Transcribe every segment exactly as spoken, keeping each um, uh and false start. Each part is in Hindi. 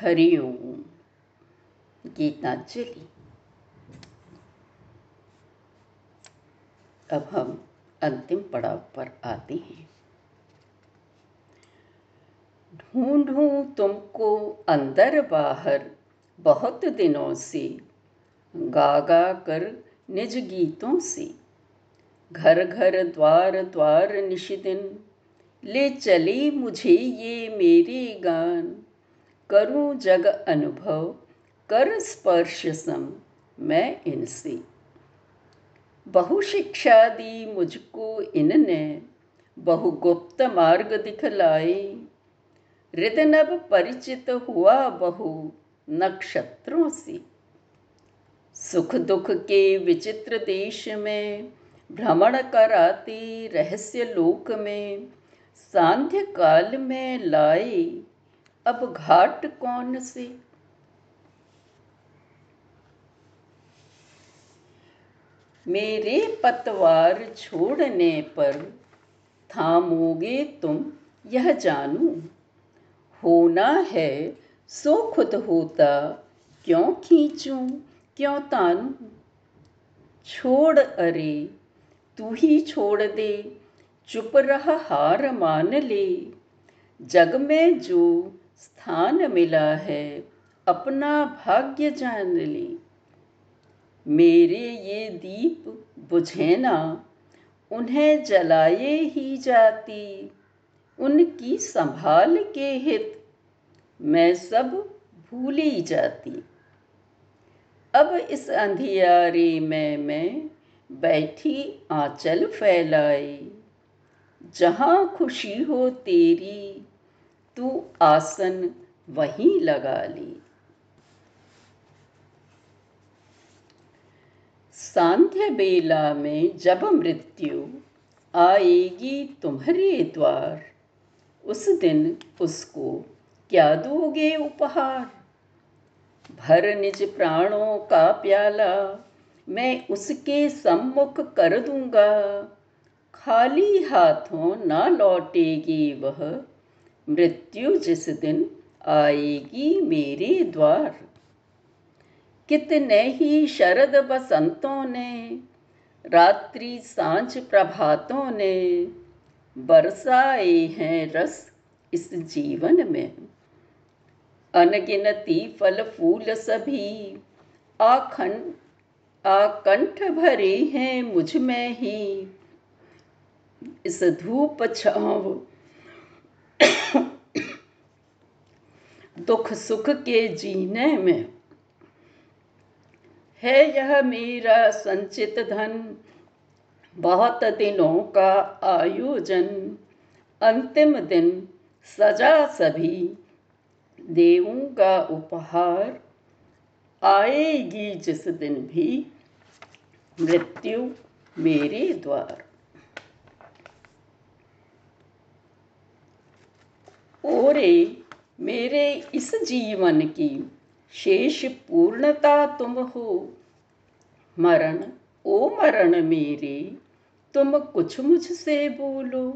हरिओम। गीतांजलि। अब हम अंतिम पड़ाव पर आते हैं। ढूंढूं तुमको अंदर बाहर बहुत दिनों से, गागा कर निज गीतों से। घर घर द्वार द्वार निशिदिन, ले चले मुझे ये मेरे गान। करूं जग अनुभव कर स्पर्श सम मैं इनसे। बहु शिक्षा दी मुझको इनने, बहु गुप्त मार्ग दिखलाए। हृदय अब परिचित हुआ बहु नक्षत्रों से। सुख दुख के विचित्र देश में, भ्रमण कराते रहस्य लोक में। सांध्य काल में लाए अब घाट कौन से। मेरे पतवार छोड़ने पर थामोगे तुम यह जानूं। होना है सो खुद होता, क्यों खींचूं क्यों तानूं। छोड़ अरे तू ही छोड़ दे, चुप रहा हार मान ले। जग में जो स्थान मिला है, अपना भाग्य जान ले। मेरे ये दीप बुझे ना, उन्हें जलाए ही जाती। उनकी संभाल के हित, मैं सब भूली जाती। अब इस अंधियारे में मैं बैठी आंचल फैलाए। जहाँ खुशी हो तेरी, तू आसन वहीं लगा ले। सांध्य बेला में जब मृत्यु आएगी तुम्हारे द्वार, उस दिन उसको क्या दोगे उपहार। भर निज प्राणों का प्याला, मैं उसके सम्मुख कर दूंगा। खाली हाथों ना लौटेगी वह मृत्यु, जिस दिन आएगी मेरे द्वार। कितने ही शरद बसंतों ने, रात्रि सांझ प्रभातों ने। बरसाए हैं रस इस जीवन में, अनगिनती फल फूल सभी। आखन आकंठ भरे हैं मुझ में ही, इस धूप छाँव दुख सुख के जीने में। है यह मेरा संचित धन, बहुत दिनों का आयोजन। अंतिम दिन सजा सभी, देवों का उपहार। आएगी जिस दिन भी मृत्यु मेरे द्वार। ओरे मेरे इस जीवन की शेष पूर्णता तुम हो। मरण ओ मरण मेरे, तुम कुछ मुझसे बोलो।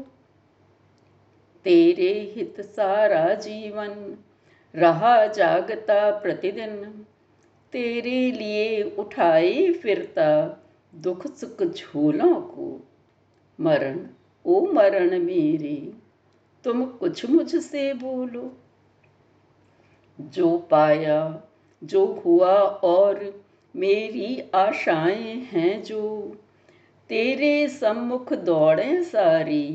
तेरे हित सारा जीवन रहा जागता प्रतिदिन। तेरे लिए उठाए फिरता दुख सुख झोलों को। मरण ओ मरण मेरे, तुम कुछ मुझसे बोलो। जो पाया जो हुआ और मेरी आशाएं हैं जो, तेरे सम्मुख दौड़े सारी,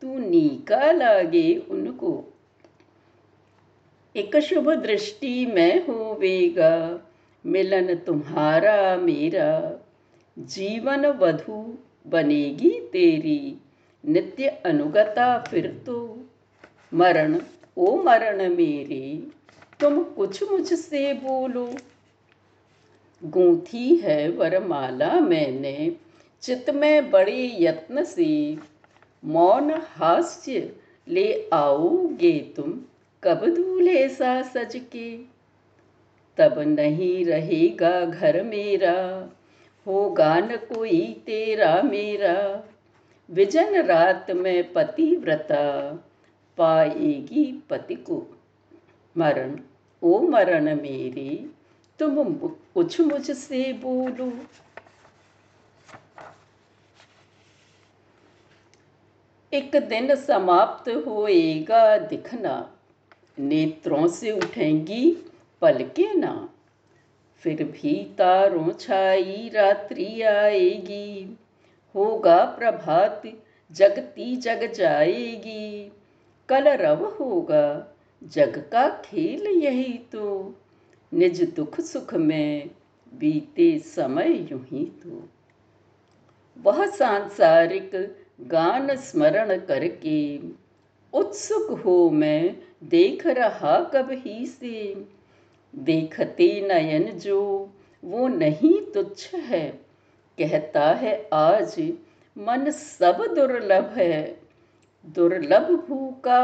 तू नीका लागे उनको। एक शुभ दृष्टि में होवेगा मिलन तुम्हारा मेरा। जीवन वधू बनेगी तेरी, नित्य अनुगता फिर तो। मरण ओ मरण मेरे, तुम कुछ मुझसे बोलो। गूंथी है वरमाला मैंने चित्त में बड़े यत्न से। मौन हास्य ले आओगे तुम कब दूल्हे सा सज के। तब नहीं रहेगा घर मेरा, होगा न कोई तेरा मेरा। विजन रात में पतिव्रता, पाएगी पति को। मरण ओ मरण मेरी तुम कुछ मुझसे बोलो। एक दिन समाप्त होएगा दिखना, नेत्रों से उठेंगी पलके ना, फिर भी तारों छाई रात्रि आएगी, होगा प्रभात जगती जग जाएगी, कलरव होगा जग का खेल यही तो, निज दुख सुख में बीते समय यूं ही तो। वह सांसारिक गान स्मरण करके उत्सुक हो मैं देख रहा कब ही से, देखते नयन जो वो नहीं तुच्छ है, कहता है आज मन सब दुर्लभ है, दुर्लभ भूखा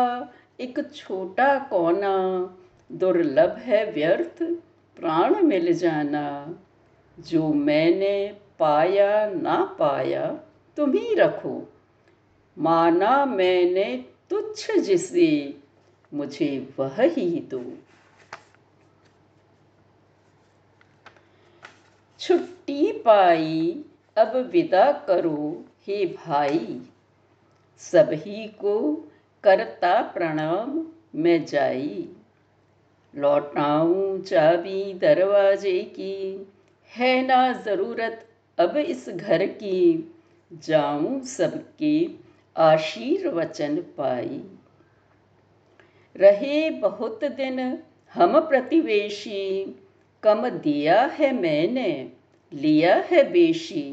एक छोटा कोना, दुर्लभ है व्यर्थ प्राण मिल जाना, जो मैंने पाया ना पाया तुम ही रखो, माना मैंने तुच्छ जिसे मुझे वह ही दो। छुट्टी पाई अब विदा करो हे भाई, सभी को करता प्रणाम मैं जाई, लौटाऊं चाबी दरवाजे की, है ना ज़रूरत अब इस घर की, जाऊं सबके आशीर्वचन पाई। रहे बहुत दिन हम प्रतिवेशी, कम दिया है मैंने लिया है बेशी,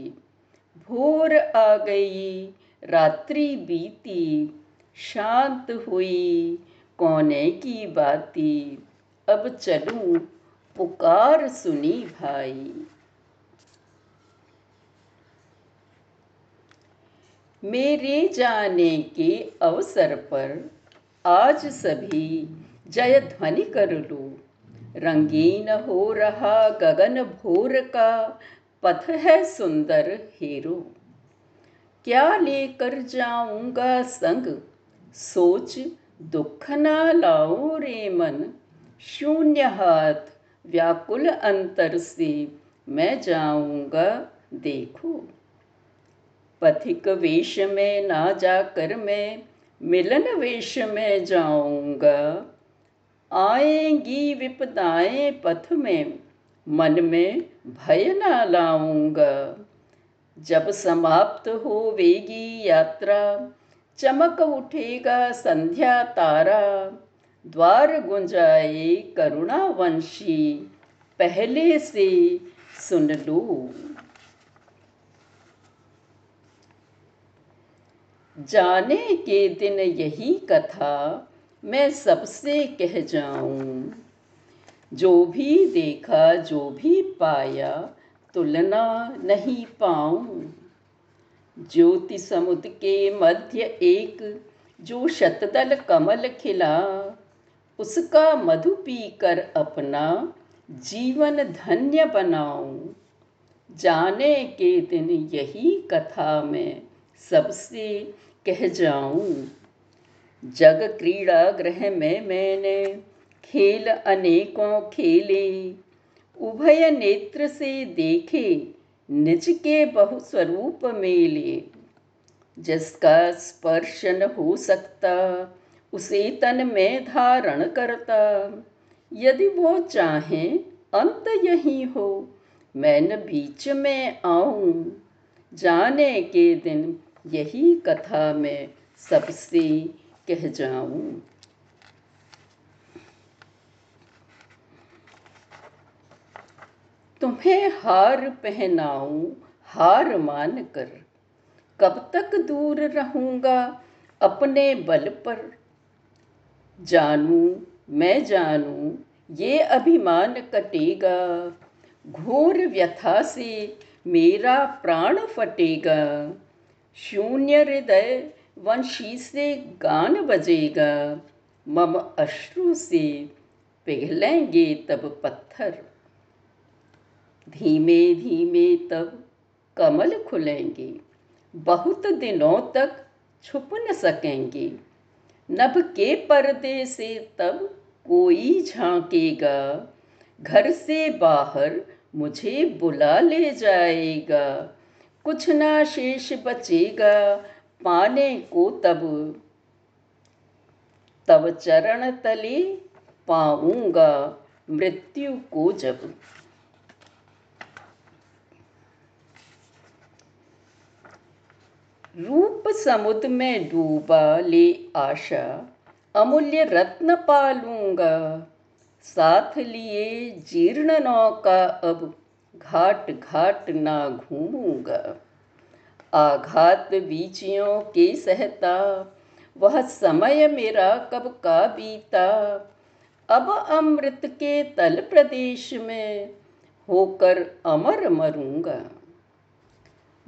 भोर आ गई रात्रि बीती, शांत हुई कोने की बाती, अब चलूं पुकार सुनी भाई। मेरे जाने के अवसर पर आज सभी जय ध्वनि कर लो, रंगीन हो रहा गगन भोर का, पथ है सुंदर हीरो, क्या लेकर जाऊंगा संग, सोच दुख ना लाऊं रे मन, शून्य हाथ व्याकुल अंतर से मैं जाऊंगा देखो, पथिक वेश में ना जाकर मैं मिलन वेश में जाऊंगा, आएंगी विपदाएं पथ में मन में भय ना लाऊंगा, जब समाप्त होवेगी यात्रा, चमक उठेगा संध्या तारा, द्वार गुंजाए करुणावंशी, पहले से सुन लो। जाने के दिन यही कथा मैं सबसे कह जाऊं, जो भी देखा जो भी पाया तुलना नहीं पाऊं, ज्योति समुद्र के मध्य एक जो शतदल कमल खिला, उसका मधु पीकर अपना जीवन धन्य बनाऊं, जाने के दिन यही कथा मैं सबसे कह जाऊं। जग क्रीड़ा ग्रह में मैंने खेल अनेकों खेले, उभय नेत्र से देखे निज के बहुस्वरूप मेले, जिसका स्पर्श न हो सकता उसे तन में धारण करता, यदि वो चाहे अंत यही हो मैं न बीच में आऊं, जाने के दिन यही कथा मैं सबसे कह जाऊं। तुम्हें हार पहनाऊं हार मान कर, कब तक दूर रहूंगा अपने बल पर, जानूं मैं जानूं ये अभिमान कटेगा, घोर व्यथा से मेरा प्राण फटेगा, शून्य हृदय वंशी से गान बजेगा, मम अश्रु से पिघलेंगे तब पत्थर, धीमे धीमे तब कमल खुलेंगे, बहुत दिनों तक छुप न सकेंगे, नभ के पर्दे से तब कोई झांकेगा, घर से बाहर मुझे बुला ले जाएगा। कुछ ना शेष बचेगा पाने को तब, तब चरण तले पाऊंगा मृत्यु को जब। रूप समुद्र में डूबा ले आशा, अमूल्य रत्न पालूंगा। साथ लिए जीर्ण नौका अब, घाट घाट ना घूमूंगा। आघात बीचियों के सहता, वह समय मेरा कब का बीता। अब अमृत के तल प्रदेश में, होकर अमर मरूंगा।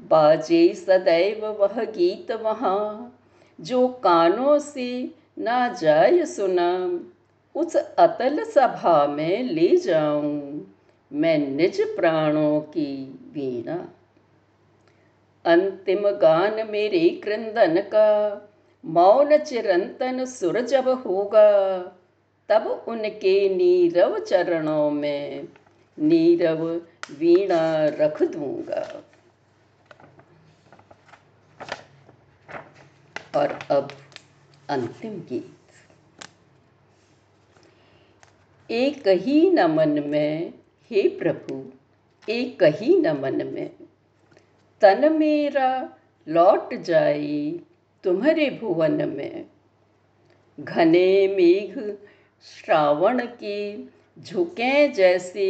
बाजे सदैव वह गीत वहाँ, जो कानों से ना जाय सुना। उस अतल सभा में ले जाऊं मैं निज प्राणों की वीणा। अंतिम गान मेरे क्रंदन का, मौन चिरंतन सुर जब होगा। तब उनके नीरव चरणों में, नीरव वीणा रख दूंगा। और अब अंतिम गीत। एक ही न मन में हे प्रभु, एक ही न मन में। तन मेरा लौट जाए तुम्हारे भुवन में। घने मेघ श्रावण के झुके जैसे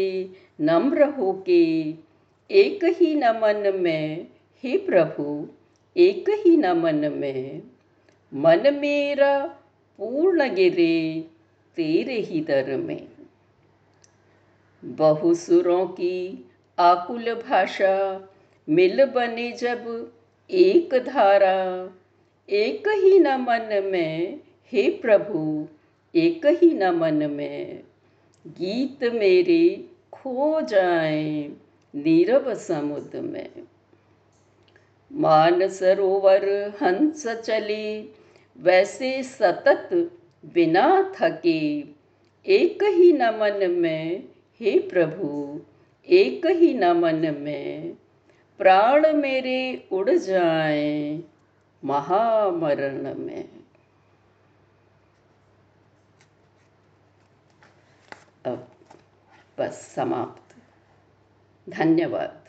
नम्र होके। एक ही न मन में हे प्रभु, एक ही न मन में। मन मेरा पूर्ण गिरे तेरे ही दर में। बहु सुरों की आकुल भाषा, मिल बने जब एक धारा। एक ही न मन में हे प्रभु, एक ही न मन में। गीत मेरे खो जाएं नीरव समुद्र में। मान सरोवर हंस चले, वैसे सतत बिना थके। एक ही न मन में हे प्रभु, एक ही न मन में। प्राण मेरे उड़ जाएं महामरण में। अब बस समाप्त। धन्यवाद।